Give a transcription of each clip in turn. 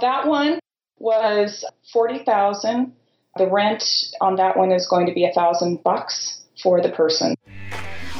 That one was $40,000. The rent on that one is going to be $1,000 for the person.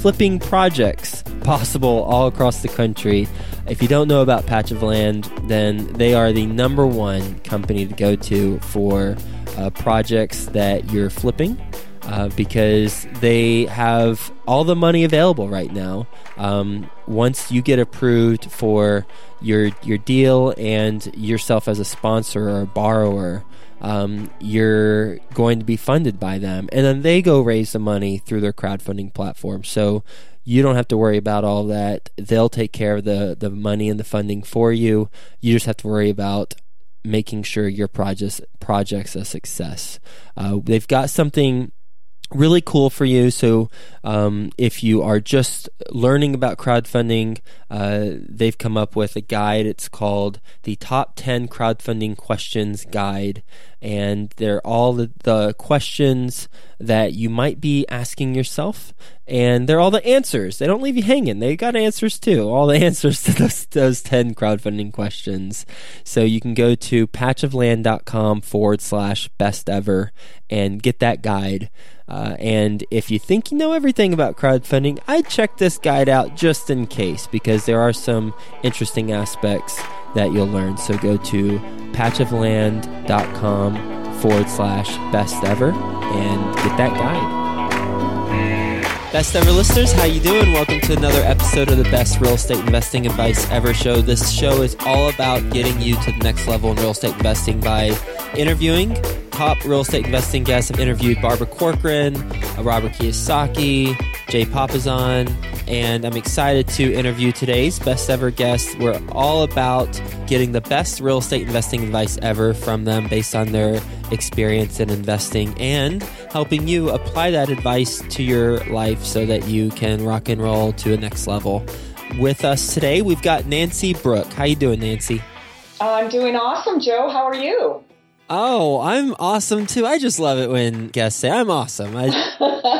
flipping projects possible all across the country. If you don't know about Patch of Land, then they are the number one company to go to for projects that you're flipping because they have all the money available right now. Once you get approved for your deal and yourself as a sponsor or a borrower, you're going to be funded by them. And then they go raise the money through their crowdfunding platform. So you don't have to worry about all that. They'll take care of the money and the funding for you. You just have to worry about making sure your project's a success. They've got something really cool for you. So if you are just learning about crowdfunding, they've come up with a guide. It's called the Top 10 Crowdfunding Questions Guide. And they're all the questions that you might be asking yourself. And they're all the answers. They don't leave you hanging. They got answers too. All the answers to those 10 crowdfunding questions. So you can go to patchofland.com/best ever and get that guide. And if you think you know everything about crowdfunding, I'd check this guide out just in case, because there are some interesting aspects that you'll learn. So go to patchofland.com/best ever and get that guide. Best Ever listeners, how you doing? Welcome to another episode of the Best Real Estate Investing Advice Ever show. This show is all about getting you to the next level in real estate investing by interviewing top real estate investing guests. I've interviewed Barbara Corcoran, Robert Kiyosaki, Jay Papasan, and I'm excited to interview today's Best Ever guest. We're all about getting the best real estate investing advice ever from them based on their experience in investing and helping you apply that advice to your life so that you can rock and roll to a next level. With us today, we've got Nancy Brooke. How you doing, Nancy? I'm doing awesome, Joe. How are you? Oh, I'm awesome too. I just love it when guests say, I'm awesome.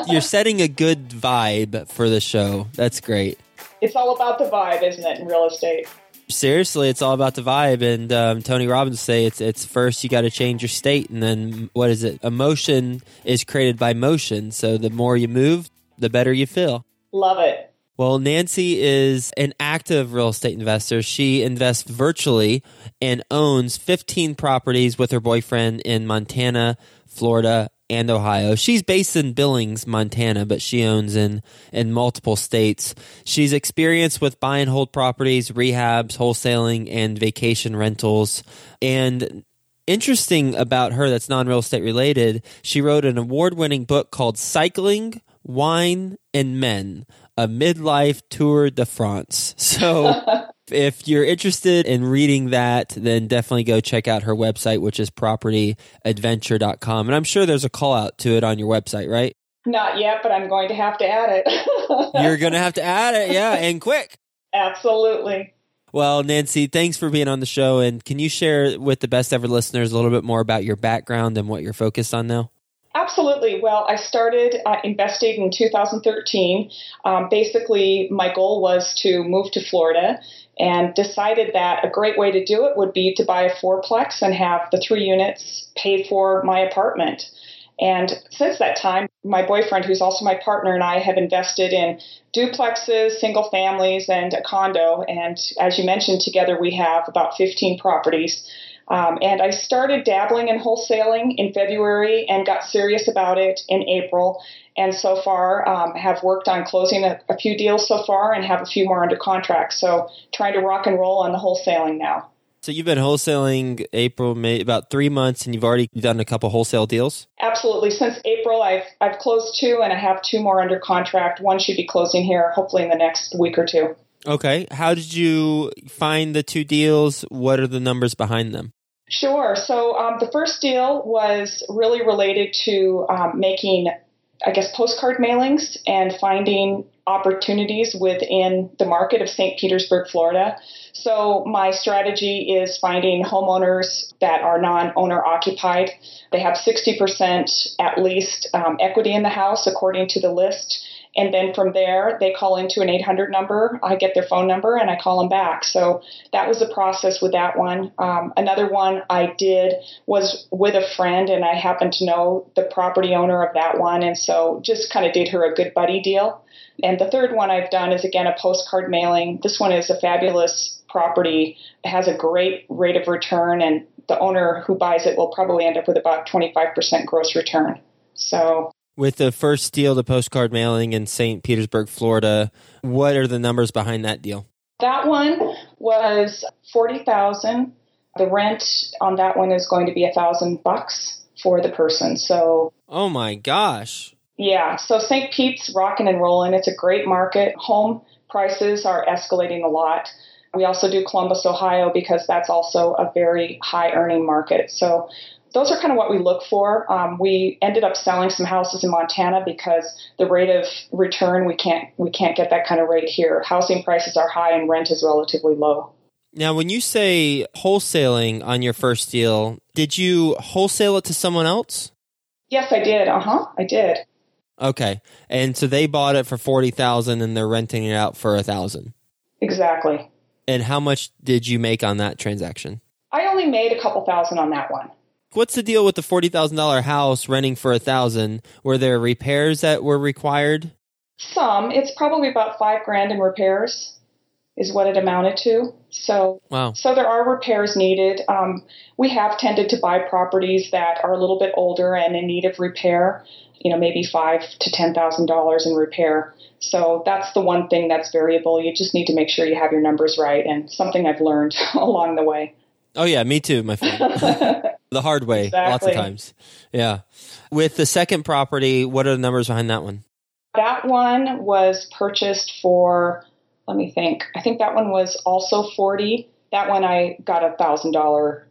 You're setting a good vibe for the show. That's great. It's all about the vibe, isn't it, in real estate? Seriously, it's all about the vibe. And Tony Robbins say it's first you got to change your state. And then what is it? Emotion is created by motion. So the more you move, the better you feel. Love it. Well, Nancy is an active real estate investor. She invests virtually and owns 15 properties with her boyfriend in Montana, Florida, and Ohio. She's based in Billings, Montana, but she owns in multiple states. She's experienced with buy and hold properties, rehabs, wholesaling, and vacation rentals. And interesting about her that's non-real estate related, she wrote an award-winning book called Cycling, Wine, and Men, a Midlife Tour de France. So if you're interested in reading that, then definitely go check out her website, which is propertyadventure.com. And I'm sure there's a call out to it on your website, right? Not yet, but I'm going to have to add it. You're going to have to add it, yeah, and quick. Absolutely. Well, Nancy, thanks for being on the show. And can you share with the Best Ever listeners a little bit more about your background and what you're focused on now? Absolutely. Well, I started investing in 2013. Basically, my goal was to move to Florida and decided that a great way to do it would be to buy a fourplex and have the 3 units paid for my apartment. And since that time, my boyfriend, who's also my partner, and I have invested in duplexes, single families, and a condo. And as you mentioned, together we have about 15 properties. And I started dabbling in wholesaling in February and got serious about it in April. And so far, have worked on closing a few deals so far and have a few more under contract. So trying to rock and roll on the wholesaling now. So you've been wholesaling April, May, about 3 months, and you've already done a couple wholesale deals? Absolutely. Since April, I've closed 2, and I have 2 more under contract. 1 should be closing here hopefully in the next week or 2. Okay. How did you find the 2 deals? What are the numbers behind them? Sure. So the first deal was really related to making, I guess, postcard mailings and finding opportunities within the market of St. Petersburg, Florida. So my strategy is finding homeowners that are non-owner occupied. They have 60% at least equity in the house, according to the list. And then from there, they call into an 800 number. I get their phone number and I call them back. So that was the process with that one. Another one I did was with a friend, and I happened to know the property owner of that one. And so just kind of did her a good buddy deal. And the third one I've done is, again, a postcard mailing. This one is a fabulous property. It has a great rate of return, and the owner who buys it will probably end up with about 25% gross return. So with the first deal, the postcard mailing in St. Petersburg, Florida, what are the numbers behind that deal? That one was $40,000. The rent on that one is going to be $1,000 for the person. So, oh my gosh. Yeah. So St. Pete's rocking and rolling. It's a great market. Home prices are escalating a lot. We also do Columbus, Ohio, because that's also a very high earning market. So those are kind of what we look for. We ended up selling some houses in Montana because the rate of return, we can't get that kind of rate here. Housing prices are high and rent is relatively low. Now, when you say wholesaling on your first deal, did you wholesale it to someone else? Yes, I did. I did. Okay. And so they bought it for $40,000 and they're renting it out for $1,000. Exactly. And how much did you make on that transaction? I only made a couple $1,000 on that one. What's the deal with the $40,000 house renting for $1,000? Were there repairs that were required? Some. It's probably about $5,000 in repairs is what it amounted to. So, wow. So there are repairs needed. We have tended to buy properties that are a little bit older and in need of repair, you know, maybe $5,000 to $10,000 in repair. So that's the one thing that's variable. You just need to make sure you have your numbers right, and something I've learned along the way. Oh, yeah, me too, my friend. The hard way, exactly. Lots of times. Yeah. With the second property, what are the numbers behind that one? That one was purchased for, let me think. I think that one was also $40,000. That one I got $1,000,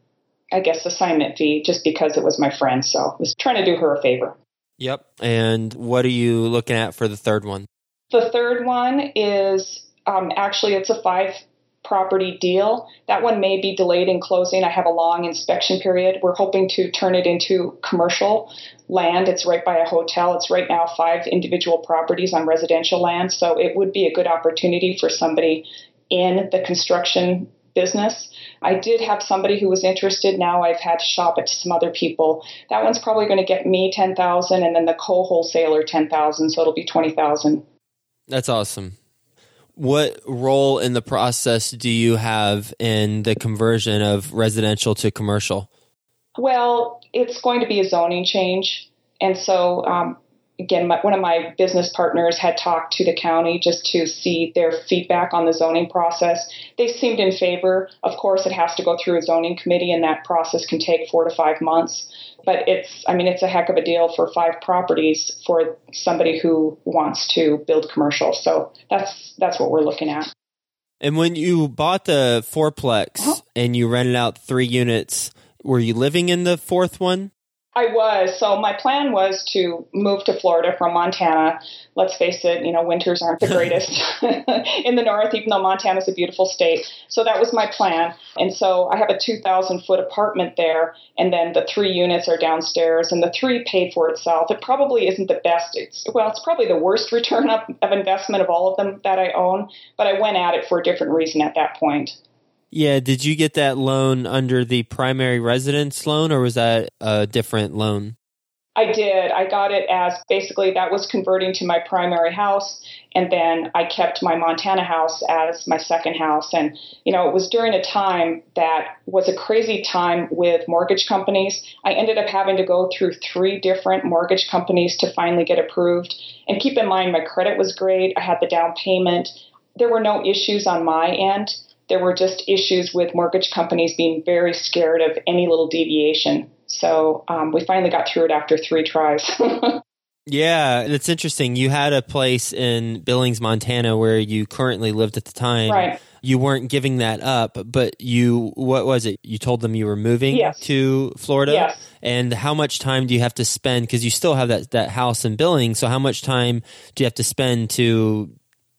I guess, assignment fee just because it was my friend. So I was trying to do her a favor. Yep. And what are you looking at for the third one? The third one is actually it's a 5-property deal. That one may be delayed in closing. I have a long inspection period. We're hoping to turn it into commercial land. It's right by a hotel. It's right now 5 individual properties on residential land. So it would be a good opportunity for somebody in the construction business. I did have somebody who was interested. Now I've had to shop it to some other people. That one's probably going to get me $10,000 and then the co-wholesaler $10,000. So it'll be $20,000. That's awesome. What role in the process do you have in the conversion of residential to commercial? Well, it's going to be a zoning change. And so, again, one of my business partners had talked to the county just to see their feedback on the zoning process. They seemed in favor. Of course, it has to go through a zoning committee, and that process can take 4 to 5 months. But it's a heck of a deal for 5 properties for somebody who wants to build commercial. So that's what we're looking at. And when you bought the 4-plex and you rented out 3 units, were you living in the fourth one? I was. So my plan was to move to Florida from Montana. Let's face it, winters aren't the greatest in the north, even though Montana's a beautiful state. So that was my plan. And so I have a 2,000-foot apartment there, and then the 3 units are downstairs, and the 3 pay for itself. It probably isn't the best. It's probably the worst return of investment of all of them that I own, but I went at it for a different reason at that point. Yeah. Did you get that loan under the primary residence loan, or was that a different loan? I did. I got it as basically that was converting to my primary house. And then I kept my Montana house as my second house. And, it was during a time that was a crazy time with mortgage companies. I ended up having to go through 3 different mortgage companies to finally get approved. And keep in mind, my credit was great. I had the down payment. There were no issues on my end. There were just issues with mortgage companies being very scared of any little deviation. So we finally got through it after 3 tries. Yeah, it's interesting. You had a place in Billings, Montana, where you currently lived at the time. Right. you weren't giving that up, but you, what was it? You told them you were moving to Florida? Yes. And how much time do you have to spend? Because you still have that house in Billings. So how much time do you have to spend to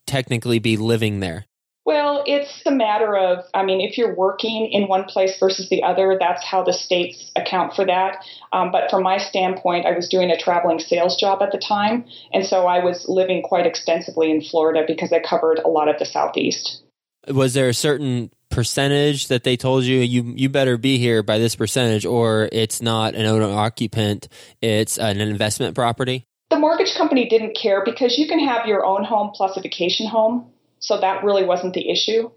technically be living there? Well, it's a matter of, I mean, if you're working in one place versus the other, that's how the states account for that. But from my standpoint, I was doing a traveling sales job at the time. And so I was living quite extensively in Florida because I covered a lot of the Southeast. Was there a certain percentage that they told you, you better be here by this percentage, or it's not an owner-occupant, it's an investment property? The mortgage company didn't care because you can have your own home plus a vacation home. So that really wasn't the issue.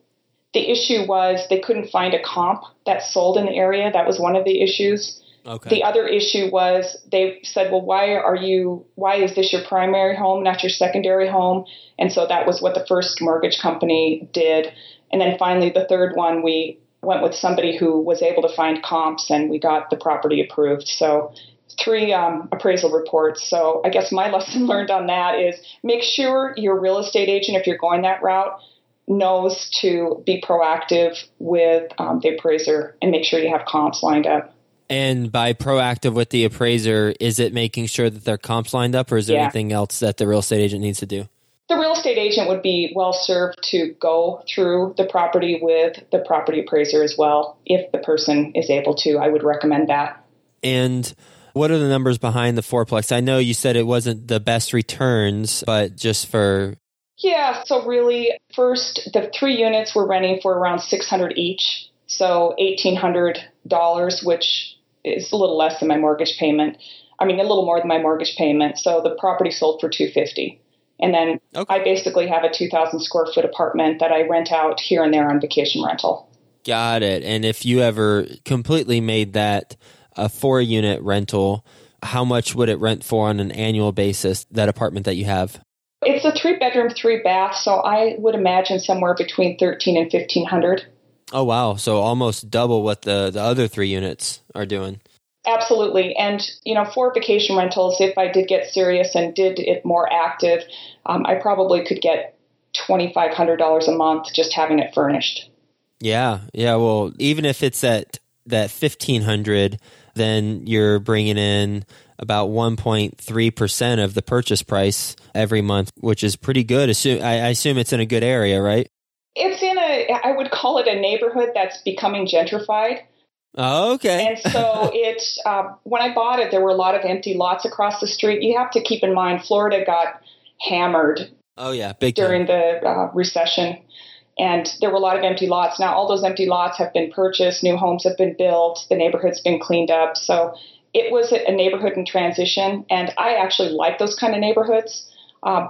The issue was they couldn't find a comp that sold in the area. That was one of the issues. Okay. The other issue was they said, well, why is this your primary home, not your secondary home? And so that was what the first mortgage company did. And then finally, the third one, we went with somebody who was able to find comps and we got the property approved. So 3 appraisal reports. So I guess my lesson learned on that is make sure your real estate agent, if you're going that route, knows to be proactive with the appraiser and make sure you have comps lined up. And by proactive with the appraiser, is it making sure that their comps lined up, or is there anything else that the real estate agent needs to do? The real estate agent would be well served to go through the property with the property appraiser as well. If the person is able to, I would recommend that. And what are the numbers behind the fourplex? I know you said it wasn't the best returns, but just for... Yeah, so really, first, the 3 units were renting for around $600 each, so $1,800, which is a little less than my mortgage payment. I mean, a little more than my mortgage payment, so the property sold for $250. And then I basically have a 2,000 square foot apartment that I rent out here and there on vacation rental. Got it. And if you ever completely made that a 4-unit rental, how much would it rent for on an annual basis, that apartment that you have? It's a 3-bedroom, 3-bath, so I would imagine somewhere between $1,300 and $1,500. Oh, wow. So almost double what the other 3 units are doing. Absolutely. And, you know, for vacation rentals, if I did get serious and did it more active, I probably could get $2,500 a month just having it furnished. Yeah. Yeah. Well, even if it's at that $1,500, then you're bringing in about 1.3% of the purchase price every month, which is pretty good. I assume it's in a good area, right? It's in I would call it a neighborhood that's becoming gentrified. Oh, okay. And so it's, when I bought it, there were a lot of empty lots across the street. You have to keep in mind, Florida got hammered. Oh, yeah, big during time. The recession. And there were a lot of empty lots. Now, all those empty lots have been purchased. New homes have been built. The neighborhood's been cleaned up. So it was a neighborhood in transition. And I actually like those kind of neighborhoods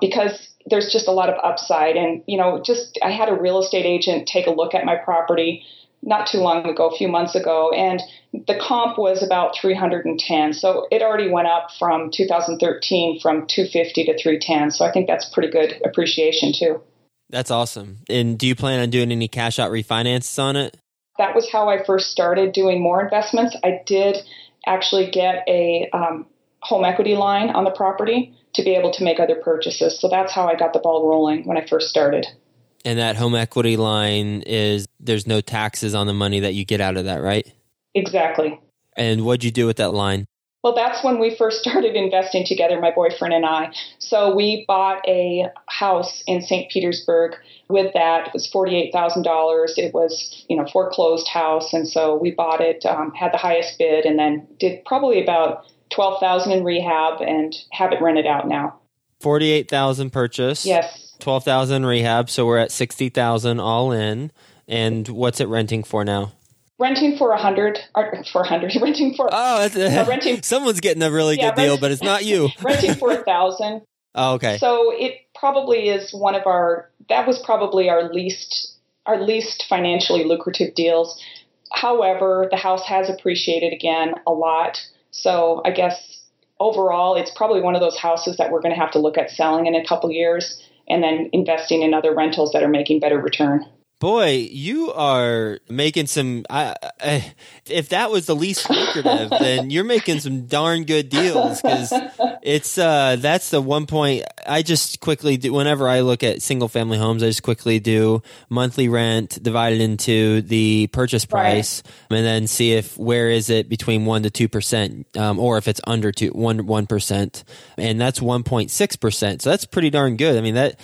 because there's just a lot of upside. And, you know, just I had a real estate agent take a look at my property not too long ago, a few months ago. And the comp was about 310. So it already went up from 2013 from 250 to 310. So I think that's pretty good appreciation, too. That's awesome. And do you plan on doing any cash out refinances on it? That was how I first started doing more investments. I did actually get a home equity line on the property to be able to make other purchases. So that's how I got the ball rolling when I first started. And that home equity line is, there's no taxes on the money that you get out of that, right? Exactly. And what'd you do with that line? Well, that's when we first started investing together, my boyfriend and I. So we bought a house in St. Petersburg with that. It was $48,000. It was, you know, foreclosed house. And so we bought it, had the highest bid, and then did probably about $12,000 in rehab and have it rented out now. $48,000 purchase. Yes. $12,000 rehab. So we're at $60,000 all in. And what's it renting for now? Someone's getting a really good deal, but it's not you. Renting for $1,000. Oh, okay. So it probably is our least financially lucrative deals. However, the house has appreciated again a lot. So I guess overall, it's probably one of those houses that we're going to have to look at selling in a couple years and then investing in other rentals that are making better return. Boy, you are making some, if that was the least lucrative, then you're making some darn good deals, because It's that's the one point I just quickly do. Whenever I look at single family homes, I just quickly do monthly rent divided into the purchase price, right, and then see if where is it between 1 to 2%, or if it's under 1%, and that's 1.6%. So that's pretty darn good. I mean that.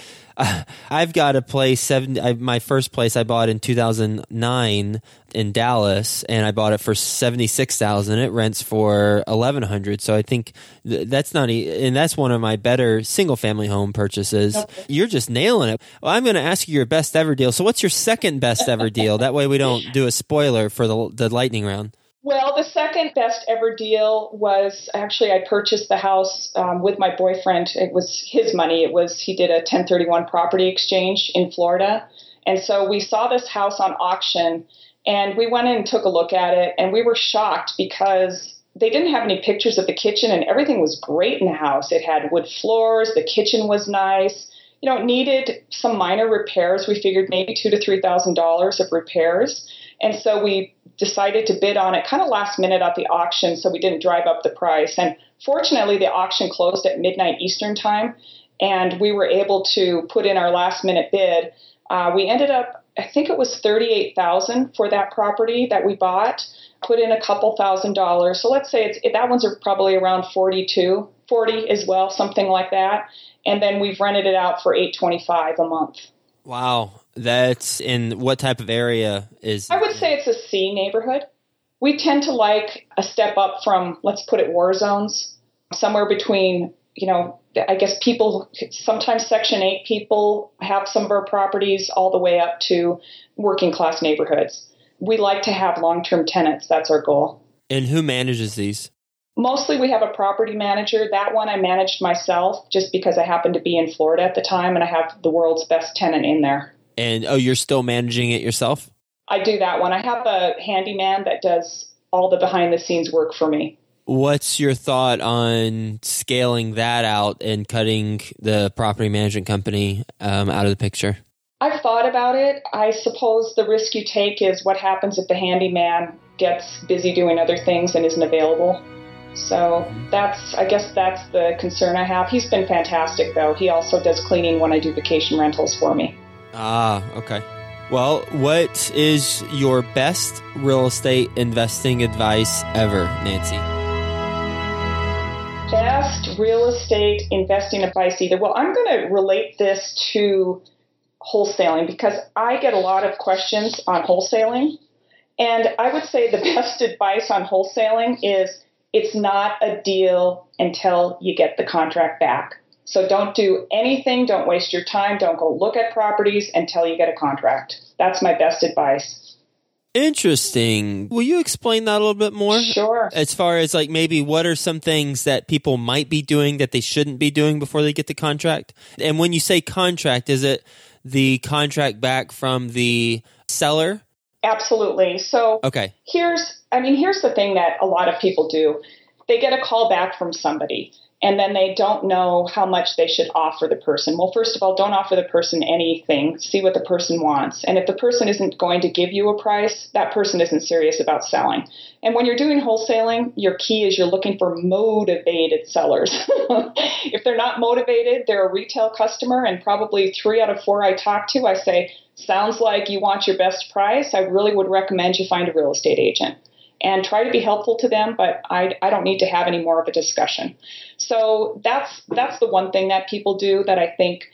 I've got a place, my first place I bought in 2009 in Dallas, and I bought it for $76,000. It rents for $1,100. So I think that's not, and that's one of my better single family home purchases. Okay. You're just nailing it. Well, I'm going to ask you your best ever deal. So what's your second best ever deal? That way we don't do a spoiler for the lightning round. Well, the second best ever deal was actually I purchased the house with my boyfriend. It was his money. He did a 1031 property exchange in Florida. And so we saw this house on auction and we went in and took a look at it. And we were shocked because they didn't have any pictures of the kitchen and everything was great in the house. It had wood floors. The kitchen was nice. You know, it needed some minor repairs. We figured maybe $2,000 to $3,000 of repairs. And so we decided to bid on it kind of last minute at the auction, so we didn't drive up the price. And fortunately, the auction closed at midnight Eastern time, and we were able to put in our last minute bid. We ended up, I think it was $38,000 for that property that we bought, put in a couple $1,000s. So let's say that one's probably around 40 as well, something like that. And then we've rented it out for $825 a month. Wow. That's in what type of area is? I would say it's a C neighborhood. We tend to like a step up from, let's put it, war zones, somewhere between, you know, I guess people, sometimes Section 8 people have some of our properties all the way up to working class neighborhoods. We like to have long-term tenants. That's our goal. And who manages these? Mostly we have a property manager. That one I managed myself just because I happened to be in Florida at the time and I have the world's best tenant in there. And you're still managing it yourself? I do that one. I have a handyman that does all the behind the scenes work for me. What's your thought on scaling that out and cutting the property management company out of the picture? I've thought about it. I suppose the risk you take is what happens if the handyman gets busy doing other things and isn't available. So I guess that's the concern I have. He's been fantastic, though. He also does cleaning when I do vacation rentals for me. Ah, okay. Well, what is your best real estate investing advice ever, Nancy? Best real estate investing advice either. Well, I'm going to relate this to wholesaling because I get a lot of questions on wholesaling. And I would say the best advice on wholesaling is it's not a deal until you get the contract back. So don't do anything, don't waste your time, don't go look at properties until you get a contract. That's my best advice. Interesting. Will you explain that a little bit more? Sure. As far as like maybe what are some things that people might be doing that they shouldn't be doing before they get the contract? And when you say contract, is it the contract back from the seller? Absolutely. So okay. Here's the thing that a lot of people do. They get a call back from somebody. And then they don't know how much they should offer the person. Well, first of all, don't offer the person anything. See what the person wants. And if the person isn't going to give you a price, that person isn't serious about selling. And when you're doing wholesaling, your key is you're looking for motivated sellers. If they're not motivated, they're a retail customer, and probably 3 out of 4 I talk to, I say, sounds like you want your best price. I really would recommend you find a real estate agent. And try to be helpful to them, but I don't need to have any more of a discussion. So that's the one thing that people do that I think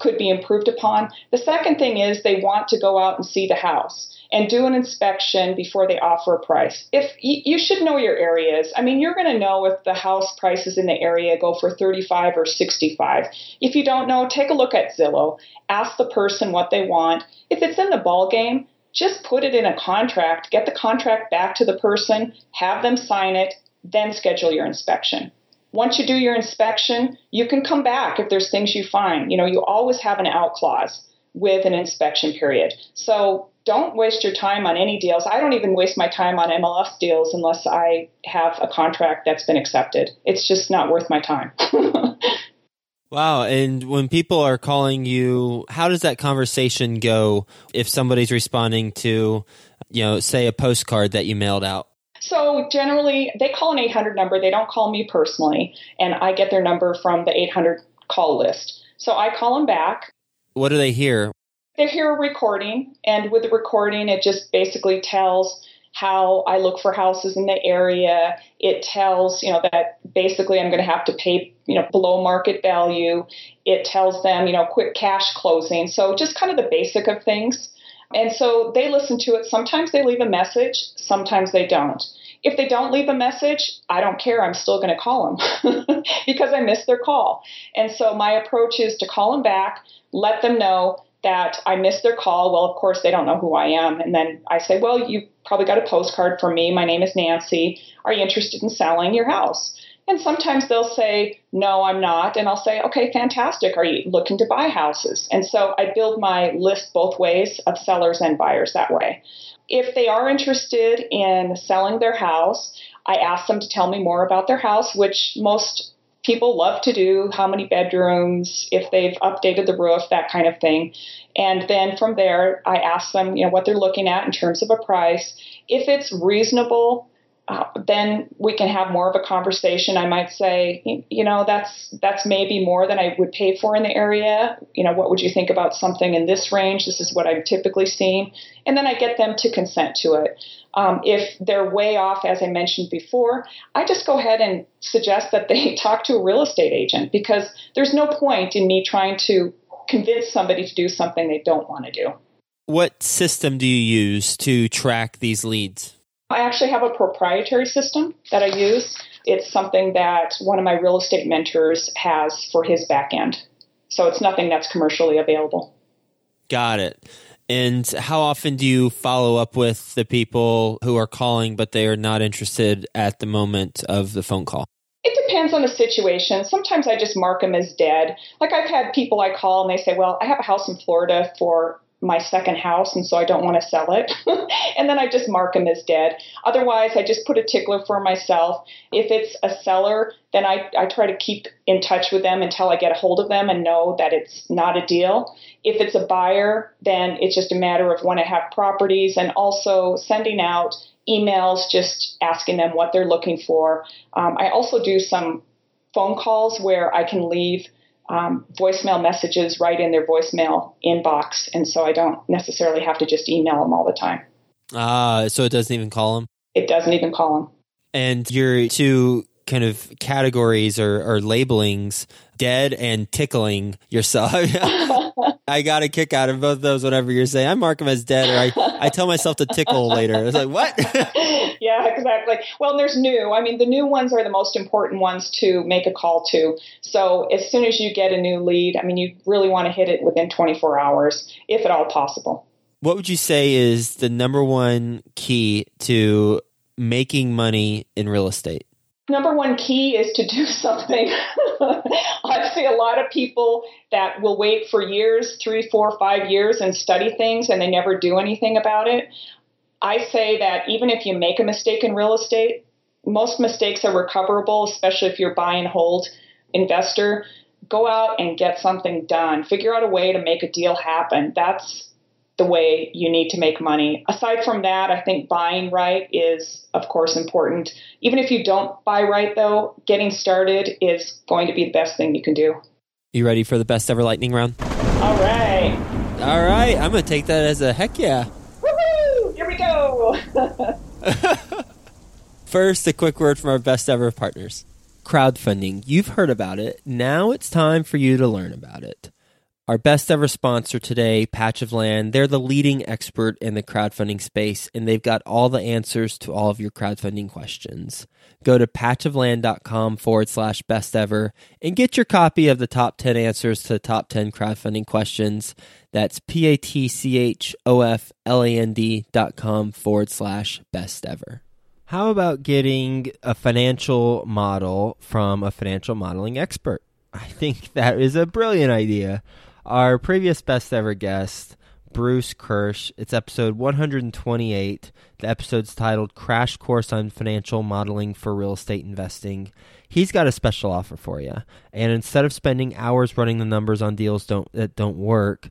could be improved upon. The second thing is they want to go out and see the house and do an inspection before they offer a price. If you should know your areas. I mean, you're going to know if the house prices in the area go for $35,000 or $65,000. If you don't know, take a look at Zillow. Ask the person what they want. If it's in the ballgame, just put it in a contract, get the contract back to the person, have them sign it, then schedule your inspection. Once you do your inspection, you can come back if there's things you find. You know, you always have an out clause with an inspection period. So don't waste your time on any deals. I don't even waste my time on MLS deals unless I have a contract that's been accepted. It's just not worth my time. Wow. And when people are calling you, how does that conversation go if somebody's responding to, you know, say a postcard that you mailed out? So generally, they call an 800 number. They don't call me personally, and I get their number from the 800 call list. So I call them back. What do they hear? They hear a recording, and with the recording, it just basically tells how I look for houses in the area. It tells, you know, that basically I'm going to have to pay, you know, below market value. It tells them, you know, quick cash closing. So just kind of the basic of things. And so they listen to it. Sometimes they leave a message. Sometimes they don't. If they don't leave a message, I don't care. I'm still going to call them because I missed their call. And so my approach is to call them back, let them know that I missed their call. Well, of course, they don't know who I am. And then I say, well, you probably got a postcard from me. My name is Nancy. Are you interested in selling your house? And sometimes they'll say, no, I'm not. And I'll say, okay, fantastic. Are you looking to buy houses? And so I build my list both ways of sellers and buyers that way. If they are interested in selling their house, I ask them to tell me more about their house, which most people love to do, how many bedrooms, if they've updated the roof, that kind of thing. And then from there, I ask them, you know, what they're looking at in terms of a price. If it's reasonable, then we can have more of a conversation. I might say, you know, that's maybe more than I would pay for in the area. You know, what would you think about something in this range? This is what I'm typically seeing. And then I get them to consent to it. If they're way off, as I mentioned before, I just go ahead and suggest that they talk to a real estate agent, because there's no point in me trying to convince somebody to do something they don't want to do. What system do you use to track these leads? I actually have a proprietary system that I use. It's something that one of my real estate mentors has for his back end. So it's nothing that's commercially available. Got it. And how often do you follow up with the people who are calling, but they are not interested at the moment of the phone call? It depends on the situation. Sometimes I just mark them as dead. Like I've had people I call and they say, well, I have a house in Florida for my second house, and so I don't want to sell it. And then I just mark them as dead. Otherwise, I just put a tickler for myself. If it's a seller, then I try to keep in touch with them until I get a hold of them and know that it's not a deal. If it's a buyer, then it's just a matter of when I have properties, and also sending out emails, just asking them what they're looking for. I also do some phone calls where I can leave voicemail messages right in their voicemail inbox. And so I don't necessarily have to just email them all the time. So it doesn't even call them? It doesn't even call them. And your two kind of categories or labelings, dead and tickling yourself. I got a kick out of both of those, whatever you're saying. I mark them as dead, or I tell myself to tickle later. It's like, what? Yeah, exactly. Well, and there's new. I mean, the new ones are the most important ones to make a call to. So as soon as you get a new lead, I mean, you really want to hit it within 24 hours, if at all possible. What would you say is the number one key to making money in real estate? Number one key is to do something. I see a lot of people that will wait for years, 3, 4, 5 years, and study things, and they never do anything about it. I say that even if you make a mistake in real estate, most mistakes are recoverable, especially if you're buy and hold investor. Go out and get something done. Figure out a way to make a deal happen. That's the way you need to make money. Aside from that, I think buying right is, of course, important. Even if you don't buy right, though, getting started is going to be the best thing you can do. You ready for the best ever lightning round? All right. All right. I'm going to take that as a heck yeah. Woohoo! Here we go. First, a quick word from our best ever partners. Crowdfunding. You've heard about it. Now it's time for you to learn about it. Our best ever sponsor today, Patch of Land, they're the leading expert in the crowdfunding space, and they've got all the answers to all of your crowdfunding questions. Go to patchofland.com/best ever and get your copy of the top 10 answers to the top 10 crowdfunding questions. That's patchofland.com/best ever. How about getting a financial model from a financial modeling expert? I think that is a brilliant idea. Our previous best ever guest, Bruce Kirsch, it's episode 128. The episode's titled Crash Course on Financial Modeling for Real Estate Investing. He's got a special offer for you. And instead of spending hours running the numbers on deals that don't work,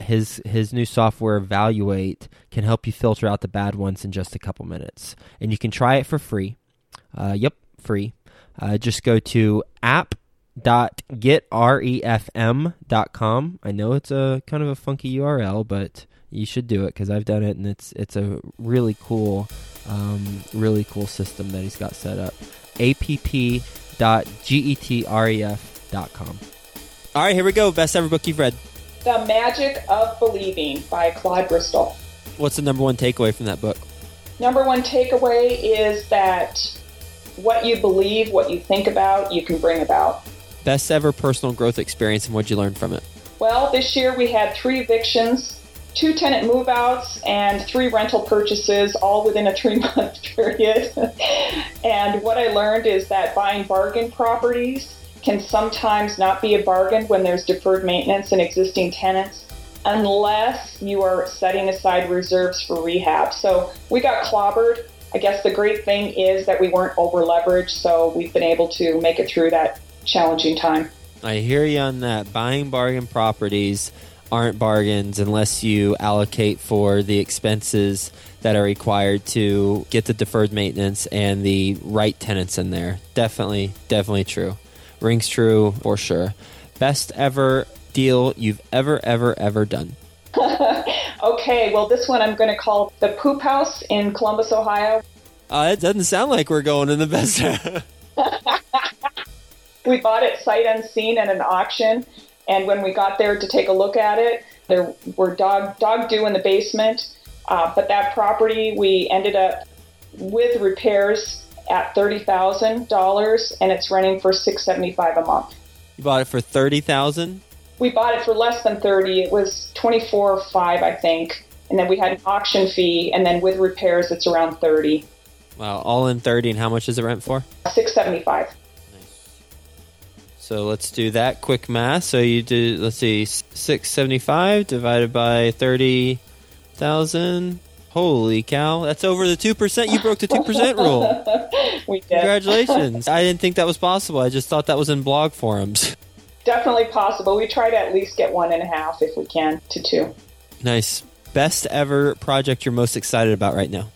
His new software, Valuate, can help you filter out the bad ones in just a couple minutes. And you can try it for free. Free. Just go to app.getrefm.com. I know it's a kind of a funky URL, but you should do it because I've done it, and it's a really cool system that he's got set up. app.getref.com. All right, here we go. Best ever book you've read. The Magic of Believing by Claude Bristol. What's the number one takeaway from that book? Number one takeaway is that what you believe, what you think about, you can bring about. Best ever personal growth experience, and what'd you learn from it? Well, this year we had 3 evictions, 2 tenant move-outs, and 3 rental purchases, all within a 3-month period. And what I learned is that buying bargain properties can sometimes not be a bargain when there's deferred maintenance in existing tenants, unless you are setting aside reserves for rehab. So we got clobbered. I guess the great thing is that we weren't over-leveraged, so we've been able to make it through that challenging time. I hear you on that. Buying bargain properties aren't bargains unless you allocate for the expenses that are required to get the deferred maintenance and the right tenants in there. Definitely true. Rings true for sure. Best ever deal you've ever done. Okay, well, this one I'm going to call The Poop House in Columbus, Ohio. It doesn't sound like we're going in the best. We bought it sight unseen at an auction, and when we got there to take a look at it, there were dog doo in the basement, but that property we ended up with repairs at $30,000, and it's renting for $675 a month. You bought it for $30,000? We bought it for less than $30,000. It was $24,500, I think. And then we had an auction fee, and then with repairs, it's around $30,000. Wow, all in $30,000. And how much does it rent for? $675. Nice. So let's do that quick math. So you do, let's see, $675 divided by $30,000. Holy cow, that's over the 2%. You broke the 2% rule. We did. Congratulations. I didn't think that was possible. I just thought that was in blog forums. Definitely possible. We try to at least get 1.5, if we can, to 2. Nice. Best ever project you're most excited about right now?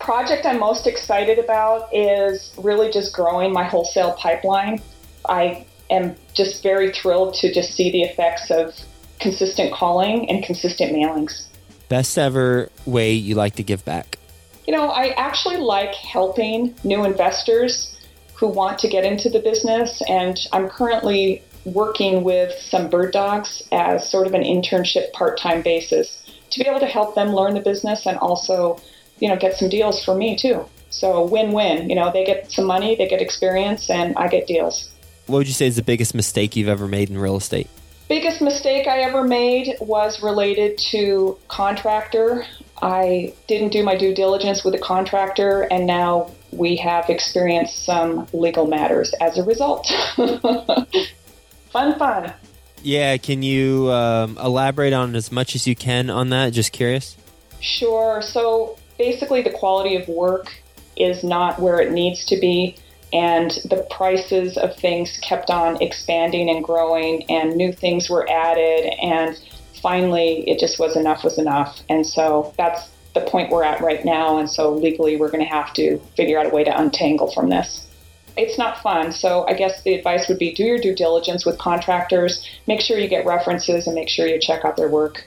Project I'm most excited about is really just growing my wholesale pipeline. I am just very thrilled to just see the effects of consistent calling and consistent mailings. Best ever way you like to give back? You know, I actually like helping new investors who want to get into the business, and I'm currently working with some bird dogs as sort of an internship part-time basis to be able to help them learn the business and also, you know, get some deals for me too. So win-win, you know, they get some money, they get experience, and I get deals. What would you say is the biggest mistake you've ever made in real estate? Biggest mistake I ever made was related to contractor. I didn't do my due diligence with the contractor, and now we have experienced some legal matters as a result. Fun. Yeah, can you elaborate on as much as you can on that? Just curious. Sure. So basically the quality of work is not where it needs to be, and the prices of things kept on expanding and growing, and new things were added, and finally it just was enough. And so that's the point we're at right now, and so legally we're going to have to figure out a way to untangle from this. It's not fun. So I guess the advice would be do your due diligence with contractors, make sure you get references, and make sure you check out their work.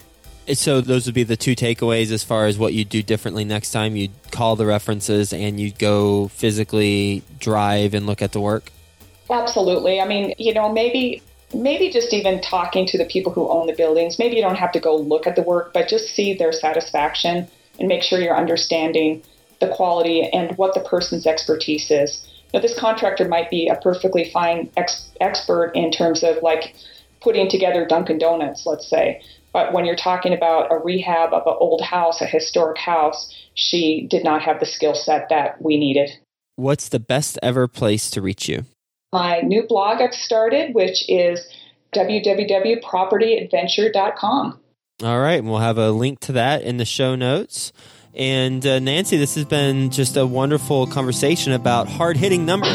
So those would be the 2 takeaways as far as what you do differently next time. You call the references and you go physically drive and look at the work? Absolutely. I mean, you know, maybe just even talking to the people who own the buildings. Maybe you don't have to go look at the work, but just see their satisfaction and make sure you're understanding the quality and what the person's expertise is. Now, this contractor might be a perfectly fine expert in terms of like putting together Dunkin' Donuts, let's say. But when you're talking about a rehab of an old house, a historic house, she did not have the skill set that we needed. What's the best ever place to reach you? My new blog I've started, which is www.propertyadventure.com. All right. We'll have a link to that in the show notes. And Nancy, this has been just a wonderful conversation about hard-hitting numbers.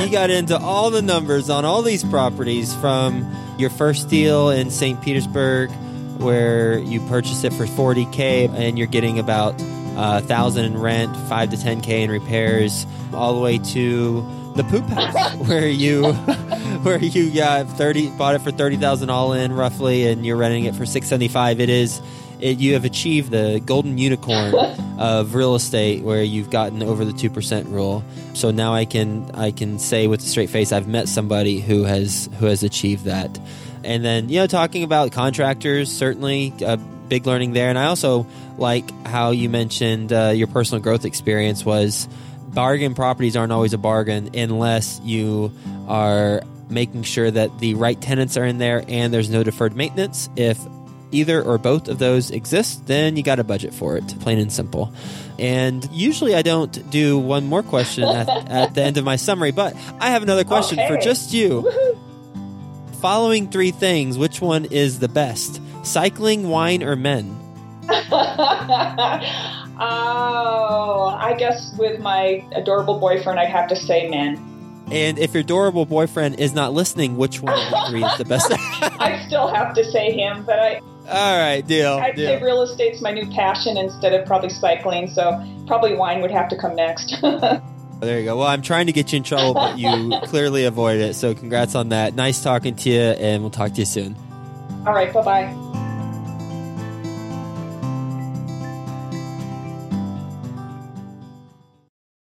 You got into all the numbers on all these properties, from your first deal in St. Petersburg where you purchase it for $40K and you're getting about $1,000 in rent, $5 to $10K in repairs, all the way to the poop house where you bought it for $30,000 all in roughly, and you're renting it for $675. You have achieved the golden unicorn of real estate, where you've gotten over the 2% rule. So now I can say with a straight face, I've met somebody who has achieved that. And then, talking about contractors, certainly a big learning there. And I also like how you mentioned your personal growth experience was bargain properties aren't always a bargain unless you are making sure that the right tenants are in there and there's no deferred maintenance. If either or both of those exist, then you got to budget for it, plain and simple. And usually I don't do one more question at the end of my summary, but I have another question for just you. Woo-hoo. Following three things, which one is the best? Cycling, wine, or men? Oh, I guess with my adorable boyfriend, I'd have to say men. And if your adorable boyfriend is not listening, which one of the three is the best? I still have to say him, but all right, deal. I'd say real estate's my new passion instead of probably cycling, so probably wine would have to come next. There you go. Well, I'm trying to get you in trouble, but you clearly avoid it, so congrats on that. Nice talking to you, and we'll talk to you soon. All right, bye-bye.